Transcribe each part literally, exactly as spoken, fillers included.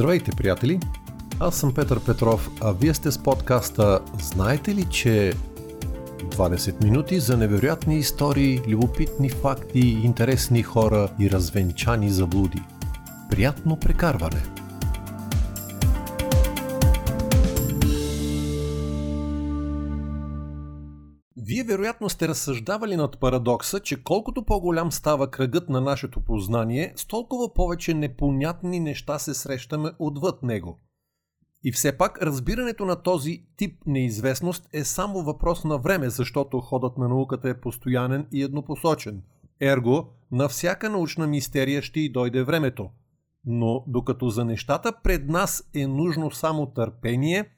Здравейте, приятели! Аз съм Петър Петров, а вие сте с подкаста "Знаете ли, че..." двадесет минути за невероятни истории, любопитни факти, интересни хора и развенчани заблуди. Приятно прекарване! Вие вероятно сте разсъждавали над парадокса, че колкото по-голям става кръгът на нашето познание, с толкова повече непонятни неща се срещаме отвъд него. И все пак разбирането на този тип неизвестност е само въпрос на време, защото ходът на науката е постоянен и еднопосочен. Ерго, на всяка научна мистерия ще й дойде времето. Но докато за нещата пред нас е нужно само търпение,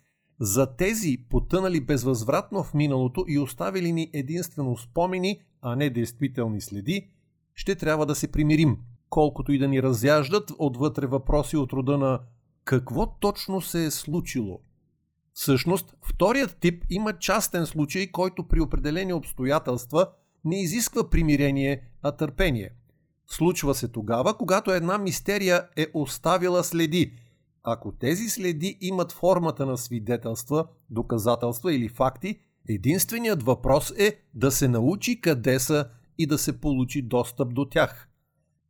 за тези, потънали безвъзвратно в миналото и оставили ни единствено спомени, а не действителни следи, ще трябва да се примирим, колкото и да ни разяждат отвътре въпроси от рода на "Какво точно се е случило?" Всъщност, вторият тип има частен случай, който при определени обстоятелства не изисква примирение, а търпение. Случва се тогава, когато една мистерия е оставила следи. Ако тези следи имат формата на свидетелства, доказателства или факти, единственият въпрос е да се научи къде са и да се получи достъп до тях.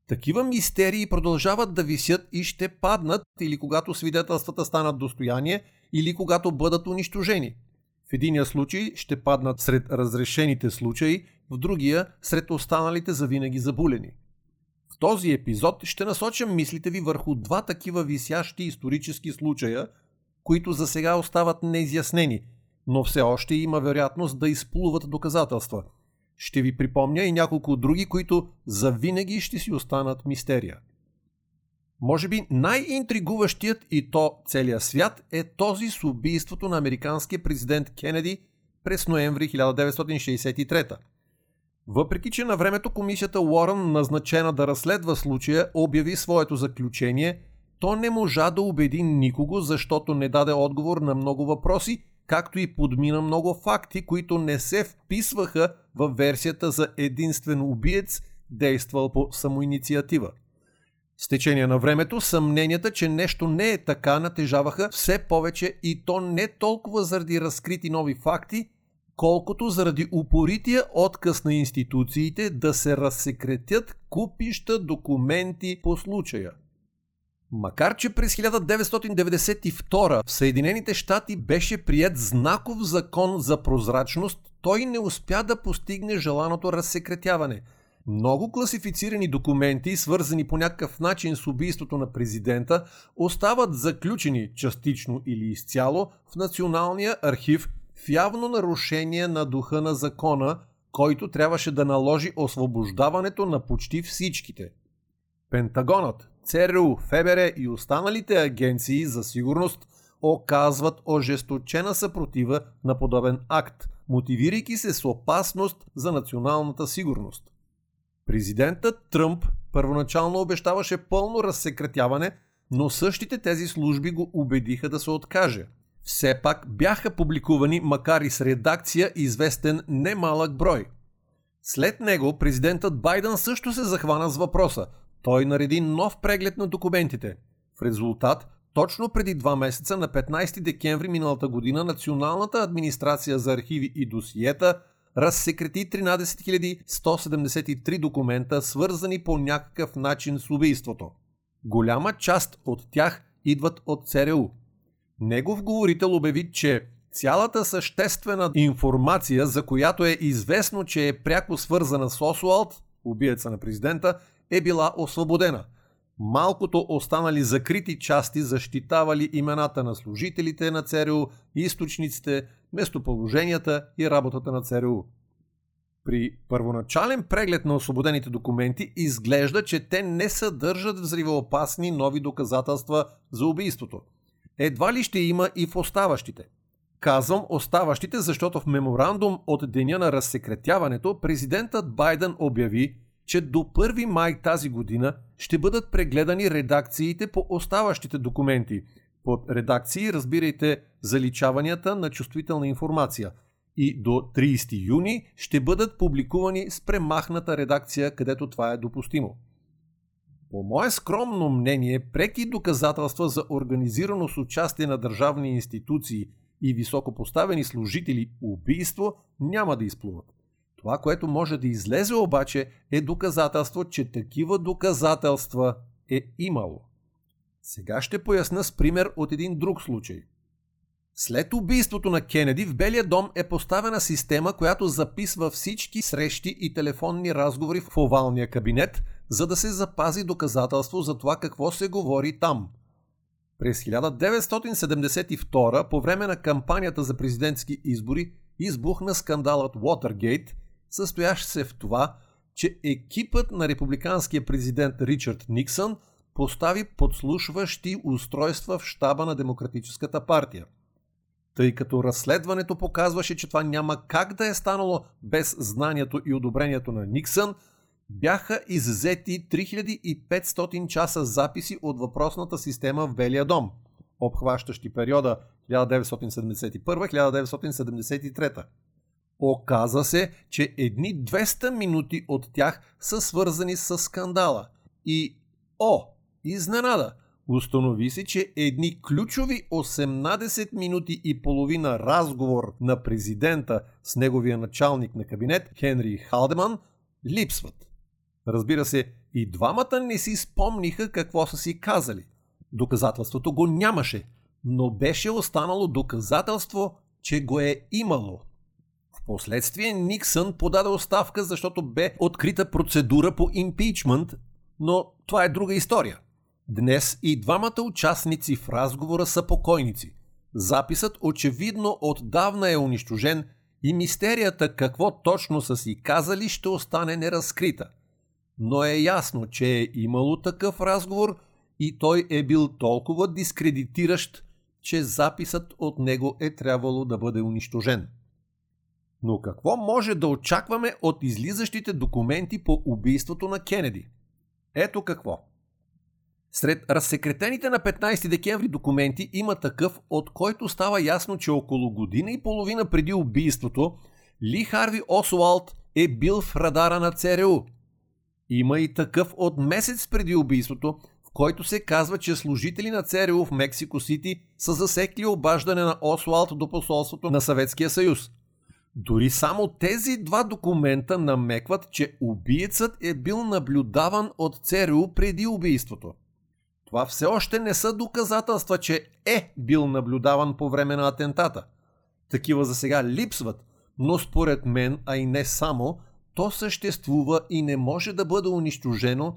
Такива мистерии продължават да висят и ще паднат или когато свидетелствата станат достояние, или когато бъдат унищожени. В единия случай ще паднат сред разрешените случаи, в другия сред останалите завинаги забулени. В този епизод ще насочим мислите ви върху два такива висящи исторически случая, които за сега остават неизяснени, но все още има вероятност да изплуват доказателства. Ще ви припомня и няколко други, които завинаги ще си останат мистерия. Може би най-интригуващият и то целия свят е този с убийството на американския президент Кенеди през ноември хиляда деветстотин шейсет и трета. Въпреки че на времето комисията Уорън, назначена да разследва случая, обяви своето заключение, то не можа да убеди никого, защото не даде отговор на много въпроси, както и подмина много факти, които не се вписваха във версията за единствен убиец, действал по самоинициатива. С течение на времето съмненията, че нещо не е така, натежаваха все повече и то не толкова заради разкрити нови факти, колкото заради упорития отказ на институциите да се разсекретят купища документи по случая. Макар че през хиляда деветстотин деветдесет и втора в Съединените щати беше приет знаков закон за прозрачност, той не успя да постигне желаното разсекретяване. Много класифицирани документи, свързани по някакъв начин с убийството на президента, остават заключени частично или изцяло в Националния архив в явно нарушение на духа на закона, който трябваше да наложи освобождаването на почти всичките. Пентагонът, ЦРУ, ФБР и останалите агенции за сигурност оказват ожесточена съпротива на подобен акт, мотивирайки се с опасност за националната сигурност. Президентът Тръмп първоначално обещаваше пълно разсекретяване, но същите тези служби го убедиха да се откаже. Все пак бяха публикувани, макар и с редакция, известен немалък брой. След него президентът Байден също се захвана с въпроса. Той нареди нов преглед на документите. В резултат, точно преди два месеца, на петнадесети декември миналата година, Националната администрация за архиви и досиета разсекрети тринадесет хиляди сто седемдесет и три документа, свързани по някакъв начин с убийството. Голяма част от тях идват от ЦРУ. Негов говорител обяви, че цялата съществена информация, за която е известно, че е пряко свързана с Осуалд, убиеца на президента, е била освободена. Малкото останали закрити части защитавали имената на служителите на ЦРУ, източниците, местоположенията и работата на ЦРУ. При първоначален преглед на освободените документи изглежда, че те не съдържат взривоопасни нови доказателства за убийството. Едва ли ще има и в оставащите. Казвам оставащите, защото в меморандум от деня на разсекретяването президентът Байден обяви, че до първи май тази година ще бъдат прегледани редакциите по оставащите документи. Под редакции разбирайте заличаванията на чувствителна информация. И до тридесети юни ще бъдат публикувани с премахната редакция, където това е допустимо. По мое скромно мнение, преки доказателства за организирано с участие на държавни институции и високопоставени служители убийство няма да изплуват. Това, което може да излезе обаче, е доказателство, че такива доказателства е имало. Сега ще поясна с пример от един друг случай. След убийството на Кенеди в Белия дом е поставена система, която записва всички срещи и телефонни разговори в овалния кабинет, за да се запази доказателство за това какво се говори там. През хиляда деветстотин седемдесет и втора, по време на кампанията за президентски избори, избухна скандалът Watergate, състоящ се в това, че екипът на републиканския президент Ричард Никсън постави подслушващи устройства в щаба на Демократическата партия. Тъй като разследването показваше, че това няма как да е станало без знанието и одобрението на Никсън, бяха иззети три хиляди и петстотин часа записи от въпросната система в Белия дом, обхващащи периода хиляда деветстотин седемдесет и първа до седемдесет и трета. Оказа се, че едни двеста минути от тях са свързани с скандала. И, о, изненада! Установи се, че едни ключови осемнадесет минути и половина разговор на президента с неговия началник на кабинет Хенри Халдеман липсват. Разбира се, и двамата не си спомниха какво са си казали. Доказателството го нямаше, но беше останало доказателство, че го е имало. Впоследствие Никсън подаде оставка, защото бе открита процедура по импичмент, но това е друга история. Днес и двамата участници в разговора са покойници. Записът очевидно отдавна е унищожен и мистерията какво точно са си казали ще остане неразкрита. Но е ясно, че е имало такъв разговор и той е бил толкова дискредитиращ, че записът от него е трябвало да бъде унищожен. Но какво може да очакваме от излизащите документи по убийството на Кенеди? Ето какво. Сред разсекретените на петнадесети декември документи има такъв, от който става ясно, че около година и половина преди убийството Ли Харви Осуалд е бил в радара на ЦРУ. Има и такъв от месец преди убийството, в който се казва, че служители на ЦРУ в Мексико Сити са засекли обаждане на Осуалд до посолството на Съветския съюз. Дори само тези два документа намекват, че убиецът е бил наблюдаван от ЦРУ преди убийството. Това все още не са доказателства, че е бил наблюдаван по време на атентата. Такива за сега липсват, но според мен, а и не само, то съществува и не може да бъде унищожено,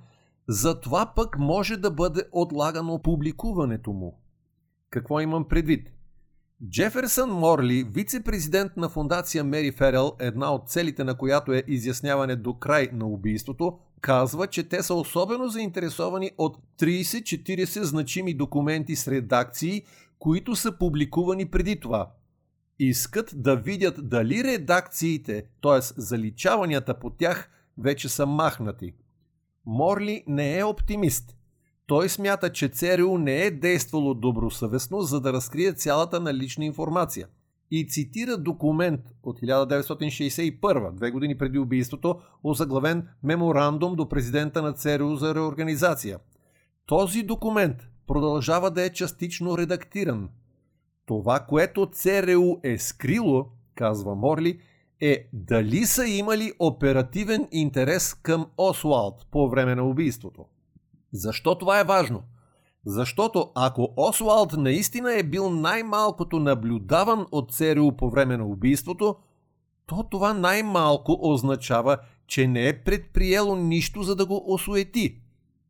затова пък може да бъде отлагано публикуването му. Какво имам предвид? Джефърсън Морли, вице-президент на фондация Мери Ферел, една от целите на която е изясняване до край на убийството, казва, че те са особено заинтересовани от тридесет до четиридесет значими документи с редакции, които са публикувани преди това. Искат да видят дали редакциите, т.е. заличаванията по тях, вече са махнати. Морли не е оптимист. Той смята, че ЦРУ не е действало добросъвестно, за да разкрие цялата налична информация. И цитира документ от хиляда деветстотин шейсет и първа, две години преди убийството, озаглавен меморандум до президента на ЦРУ за реорганизация. Този документ продължава да е частично редактиран. Това, което ЦРУ е скрило, казва Морли, е дали са имали оперативен интерес към Осуалд по време на убийството. Защо това е важно? Защото ако Осуалд наистина е бил най-малкото наблюдаван от ЦРУ по време на убийството, то това най-малко означава, че не е предприело нищо, за да го осуети.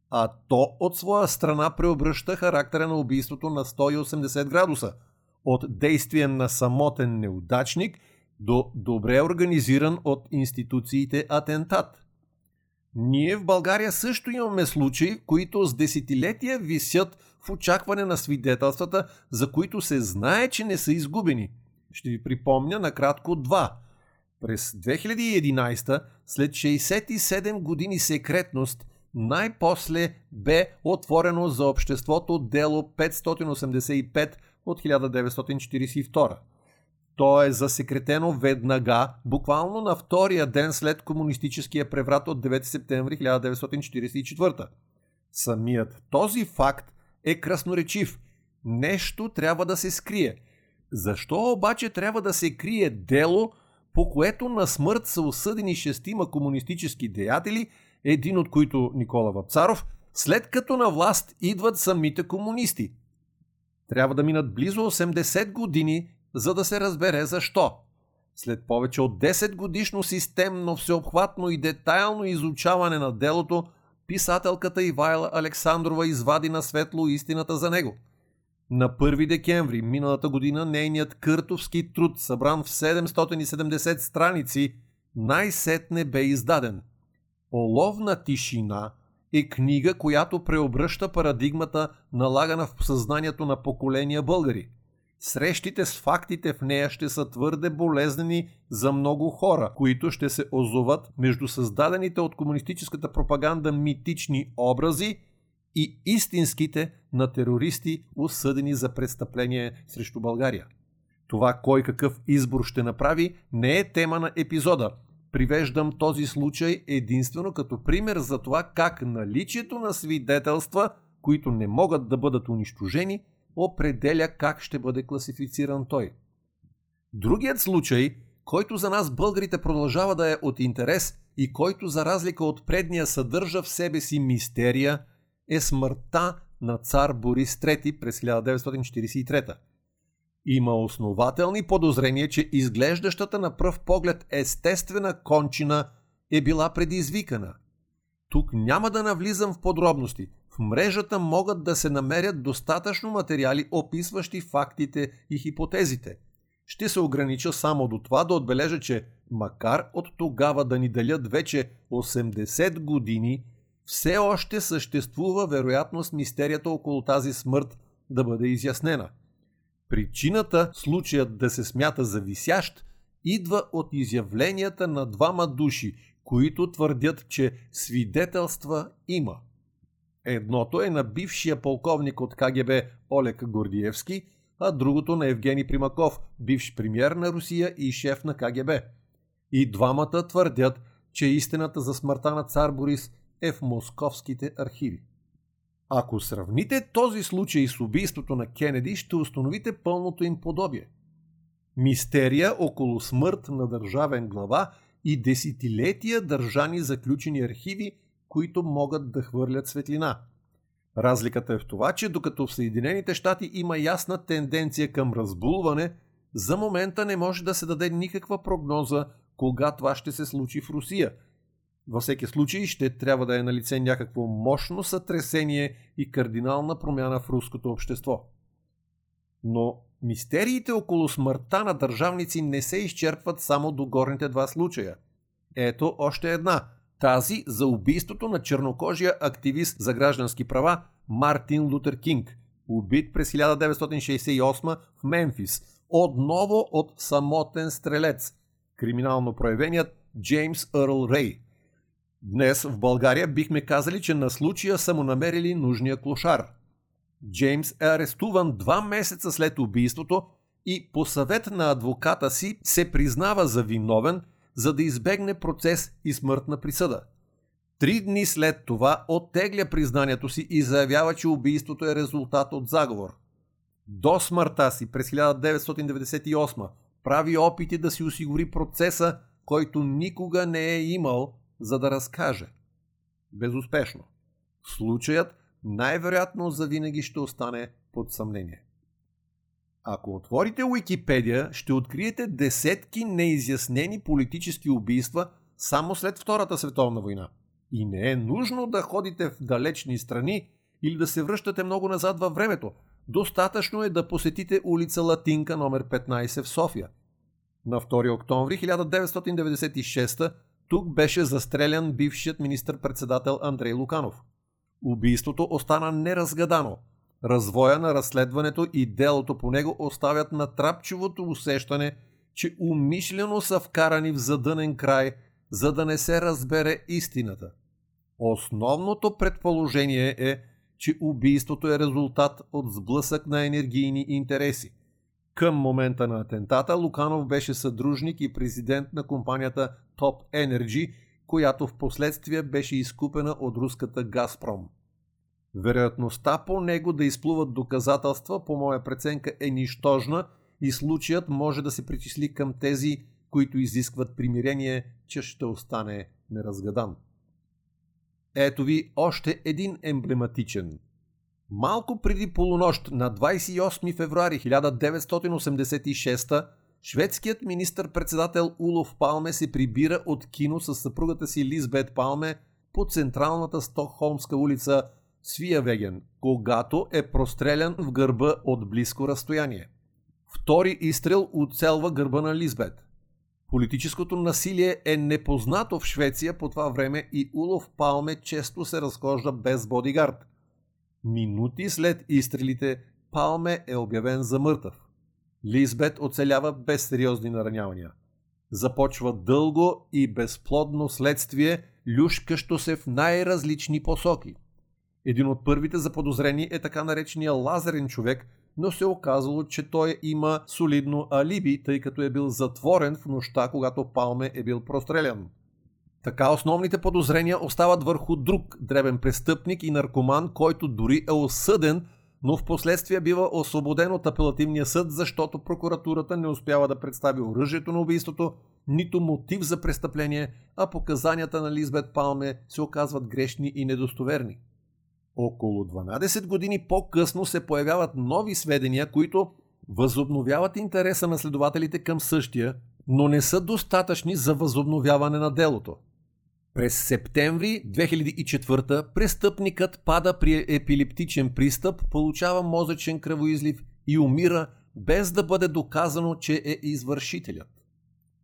А то от своя страна преобръща характера на убийството на сто и осемдесет градуса. От действие на самотен неудачник до добре организиран от институциите атентат. Ние в България също имаме случаи, които с десетилетия висят в очакване на свидетелствата, за които се знае, че не са изгубени. Ще ви припомня накратко два. През две хиляди и единадесета, след шейсет и седем години секретност, най-после бе отворено за обществото дело петстотин осемдесет и пет от хиляда деветстотин четиридесет и втора. То е засекретено веднага, буквално на втория ден след комунистическия преврат от девети септември хиляда деветстотин четиридесет и четвърта. Самият този факт е красноречив. Нещо трябва да се скрие. Защо обаче трябва да се крие дело, по което на смърт са осъдени шестима комунистически деятели, един от които Никола Вапцаров, след като на власт идват самите комунисти? Трябва да минат близо осемдесет години, за да се разбере защо. След повече от десет годишно системно, всеобхватно и детайлно изучаване на делото, писателката Ивайла Александрова извади на светло истината за него. На първи декември миналата година нейният къртовски труд, събран в седемстотин и седемдесет страници, най-сетне бе издаден. Оловна тишина е книга, която преобръща парадигмата, налагана в съзнанието на поколения българи. Срещите с фактите в нея ще са твърде болезнени за много хора, които ще се озоват между създадените от комунистическата пропаганда митични образи и истинските на терористи, осъдени за престъпление срещу България. Това кой какъв избор ще направи не е тема на епизода. Привеждам този случай единствено като пример за това как наличието на свидетелства, които не могат да бъдат унищожени, определя как ще бъде класифициран той. Другият случай, който за нас българите продължава да е от интерес и който за разлика от предния съдържа в себе си мистерия, е смъртта на цар Борис трети през хиляда деветстотин четиридесет и трета. Има основателни подозрения, че изглеждащата на пръв поглед естествена кончина е била предизвикана. Тук няма да навлизам в подробности. В мрежата могат да се намерят достатъчно материали, описващи фактите и хипотезите. Ще се огранича само до това да отбележа, че макар от тогава да ни делят вече осемдесет години, все още съществува вероятност мистерията около тази смърт да бъде изяснена. Причината случаят да се смята за висящ идва от изявленията на двама души, които твърдят, че свидетелства има. Едното е на бившия полковник от КГБ Олег Гордиевски, а другото на Евгений Примаков, бивш премиер на Русия и шеф на КГБ. И двамата твърдят, че истината за смъртта на цар Борис е в московските архиви. Ако сравните този случай с убийството на Кенеди, ще установите пълното им подобие. Мистерия около смърт на държавен глава и десетилетия държани заключени архиви, които могат да хвърлят светлина. Разликата е в това, че докато в Съединените щати има ясна тенденция към разбулване, за момента не може да се даде никаква прогноза кога това ще се случи в Русия. Във всеки случай ще трябва да е налице някакво мощно сътресение и кардинална промяна в руското общество. Но мистериите около смъртта на държавници не се изчерпват само до горните два случая. Ето още една. Тази за убийството на чернокожия активист за граждански права Мартин Лутер Кинг, убит през хиляда деветстотин шейсет и осма в Мемфис, отново от самотен стрелец, криминално проявеният Джеймс Ерл Рей. Днес в България бихме казали, че на случая са му намерили нужния клошар. Джеймс е арестуван два месеца след убийството и по съвет на адвоката си се признава за виновен, за да избегне процес и смъртна присъда. Три дни след това оттегля признанието си и заявява, че убийството е резултат от заговор. До смъртта си през хиляда деветстотин деветдесет и осма прави опити да си осигури процеса, който никога не е имал, за да разкаже. Безуспешно. Случаят най-вероятно завинаги ще остане под съмнение. Ако отворите Уикипедия, ще откриете десетки неизяснени политически убийства само след Втората световна война. И не е нужно да ходите в далечни страни или да се връщате много назад във времето. Достатъчно е да посетите улица Латинка номер петнайсет в София. На втори октомври хиляда деветстотин деветдесет и шеста тук беше застрелян бившият министър-председател Андрей Луканов. Убийството остана неразгадано. Развоя на разследването и делото по него оставят натрапчивото усещане, че умишлено са вкарани в задънен край, за да не се разбере истината. Основното предположение е, че убийството е резултат от сблъсък на енергийни интереси. Към момента на атентата Луканов беше съдружник и президент на компанията Top Energy, която в последствие беше изкупена от руската Газпром. Вероятността по него да изплуват доказателства, по моя преценка, е нищожна и случаят може да се причисли към тези, които изискват примирение, че ще остане неразгадан. Ето ви още един емблематичен. Малко преди полунощ на двадесет и осми февруари хиляда деветстотин осемдесет и шеста шведският министър-председател Улоф Палме се прибира от кино с съпругата си Лизбет Палме по централната Стокхолмска улица Свеавеген, когато е прострелян в гърба от близко разстояние. Втори изстрел уцелва гърба на Лизбет. Политическото насилие е непознато в Швеция по това време и Улоф Палме често се разхожда без бодигард. Минути след изстрелите Палме е обявен за мъртъв. Лизбет оцелява без сериозни наранявания. Започва дълго и безплодно следствие, люшкащо се в най-различни посоки. Един от първите заподозрени е така наречения лазерен човек, но се оказало, че той има солидно алиби, тъй като е бил затворен в нощта, когато Палме е бил прострелян. Така основните подозрения остават върху друг дребен престъпник и наркоман, който дори е осъден, но в последствие бива освободен от апелативния съд, защото прокуратурата не успява да представи оръжието на убийството, нито мотив за престъпление, а показанията на Лизбет Палме се оказват грешни и недостоверни. Около дванадесет години по-късно се появяват нови сведения, които възобновяват интереса на следователите към същия, но не са достатъчни за възобновяване на делото. През септември две хиляди и четвърта престъпникът пада при епилептичен пристъп, получава мозъчен кръвоизлив и умира, без да бъде доказано, че е извършителят.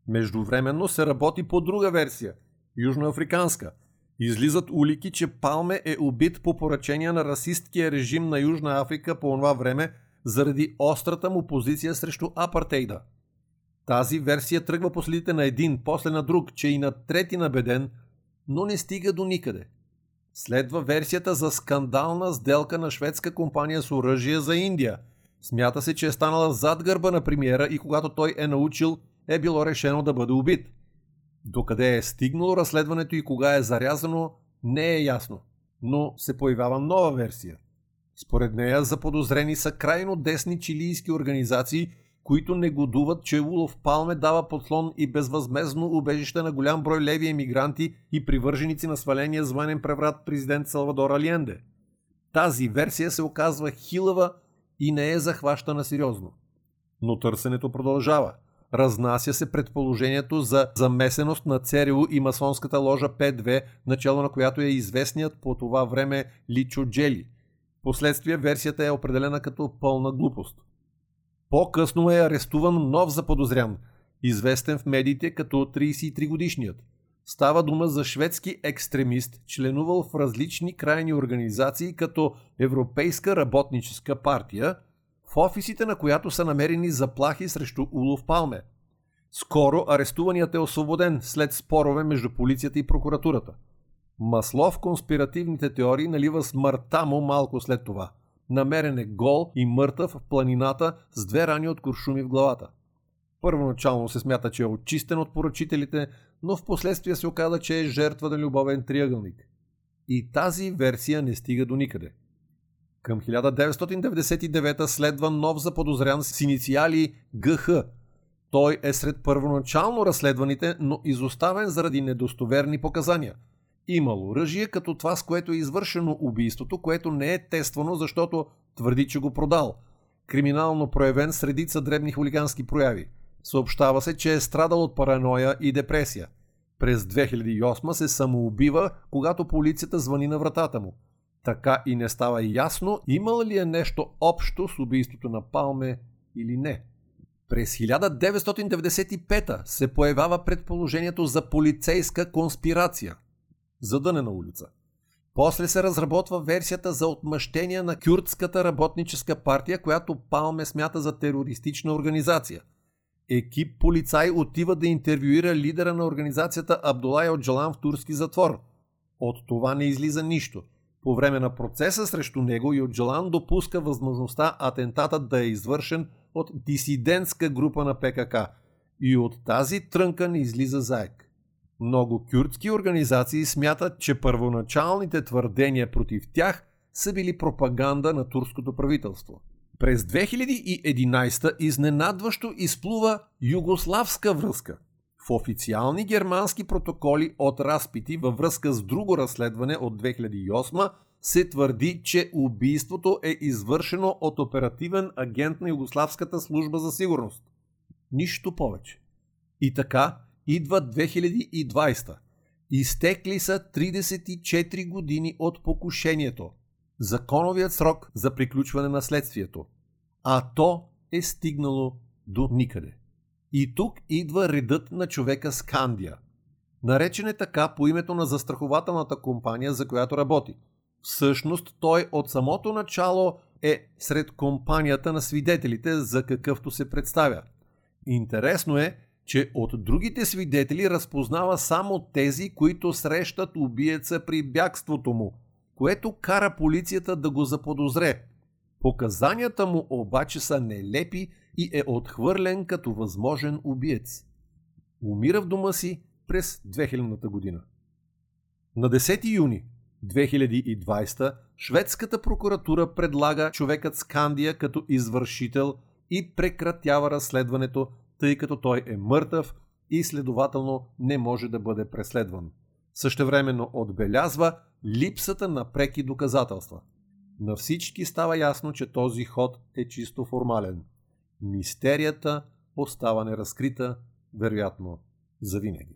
Междувременно се работи по друга версия – южноафриканска. Излизат улики, че Палме е убит по поръчение на расисткия режим на Южна Африка по това време заради острата му позиция срещу апартейда. Тази версия тръгва по следите на един, после на друг, че и на трети набеден, но не стига до никъде. Следва версията за скандална сделка на шведска компания с оръжие за Индия. Смята се, че е станала зад гърба на премиера и когато той е научил, е било решено да бъде убит. Докъде е стигнало разследването и кога е зарязано, не е ясно, но се появява нова версия. Според нея заподозрени са крайно десни чилийски организации, които негодуват, че Улоф Палме дава подслон и безвъзмездно убежище на голям брой леви емигранти и привърженици на сваления званен преврат президент Салвадор Алиенде. Тази версия се оказва хилава и не е захващана сериозно. Но търсенето продължава. Разнася се предположението за замесеност на ЦРУ и масонската ложа Пе две, начало на която е известният по това време Личо Джели. Впоследствие версията е определена като пълна глупост. По-късно е арестуван нов заподозрян, известен в медиите като тридесет и три годишният. Става дума за шведски екстремист, членувал в различни крайни организации като Европейска работническа партия, в офисите на която са намерени заплахи срещу Улоф Палме. Скоро арестуваният е освободен след спорове между полицията и прокуратурата. Масло в конспиративните теории налива смъртта му малко след това. Намерен е гол и мъртъв в планината с две рани от куршуми в главата. Първоначално се смята, че е очистен от поръчителите, но в последствие се оказа, че е жертва на любовен триъгълник. И тази версия не стига до никъде. Към хиляда деветстотин деветдесет и девета следва нов заподозрян с инициали Г Х. Той е сред първоначално разследваните, но изоставен заради недостоверни показания. Имал оръжие като това, с което е извършено убийството, което не е тествано, защото твърди, че го продал. Криминално проявен с редица дребни хулигански прояви. Съобщава се, че е страдал от параноя и депресия. През две хиляди и осма се самоубива, когато полицията звъни на вратата му. Така и не става ясно, имал ли е нещо общо с убийството на Палме или не. През хиляда деветстотин деветдесет и пета се появява предположението за полицейска конспирация. Задънена улица. После се разработва версията за отмъщение на кюрдската работническа партия, която Палме смята за терористична организация. Екип полицаи отива да интервюира лидера на организацията Абдуллах Йоджалан в турски затвор. От това не излиза нищо. По време на процеса срещу него Йоджалан допуска възможността атентатът да е извършен от дисидентска група на Пе Ка Ка и от тази трънка не излиза заек. Много кюрдски организации смятат, че първоначалните твърдения против тях са били пропаганда на турското правителство. През две хиляди и единадесета изненадващо изплува югославска връзка. В официални германски протоколи от разпити във връзка с друго разследване от две хиляди и осма се твърди, че убийството е извършено от оперативен агент на Югославската служба за сигурност. Нищо повече. И така идва две хиляди и двадесета. Изтекли са тридесет и четири години от покушението. Законовият срок за приключване на следствието. А то е стигнало до никъде. И тук идва редът на човека Скандия. Наречен е така по името на застрахователната компания, за която работи. Всъщност той от самото начало е сред компанията на свидетелите, за какъвто се представя. Интересно е, че от другите свидетели разпознава само тези, които срещат убиеца при бягството му, което кара полицията да го заподозре. Показанията му обаче са нелепи и е отхвърлен като възможен убиец. Умира в дома си през две хилядната година. На десети юни две хиляди и двадесета шведската прокуратура предлага човекът Скандия като извършител и прекратява разследването, тъй като той е мъртъв и следователно не може да бъде преследван. Същевременно отбелязва липсата на преки доказателства. На всички става ясно, че този ход е чисто формален. Мистерията остава неразкрита, вероятно завинаги.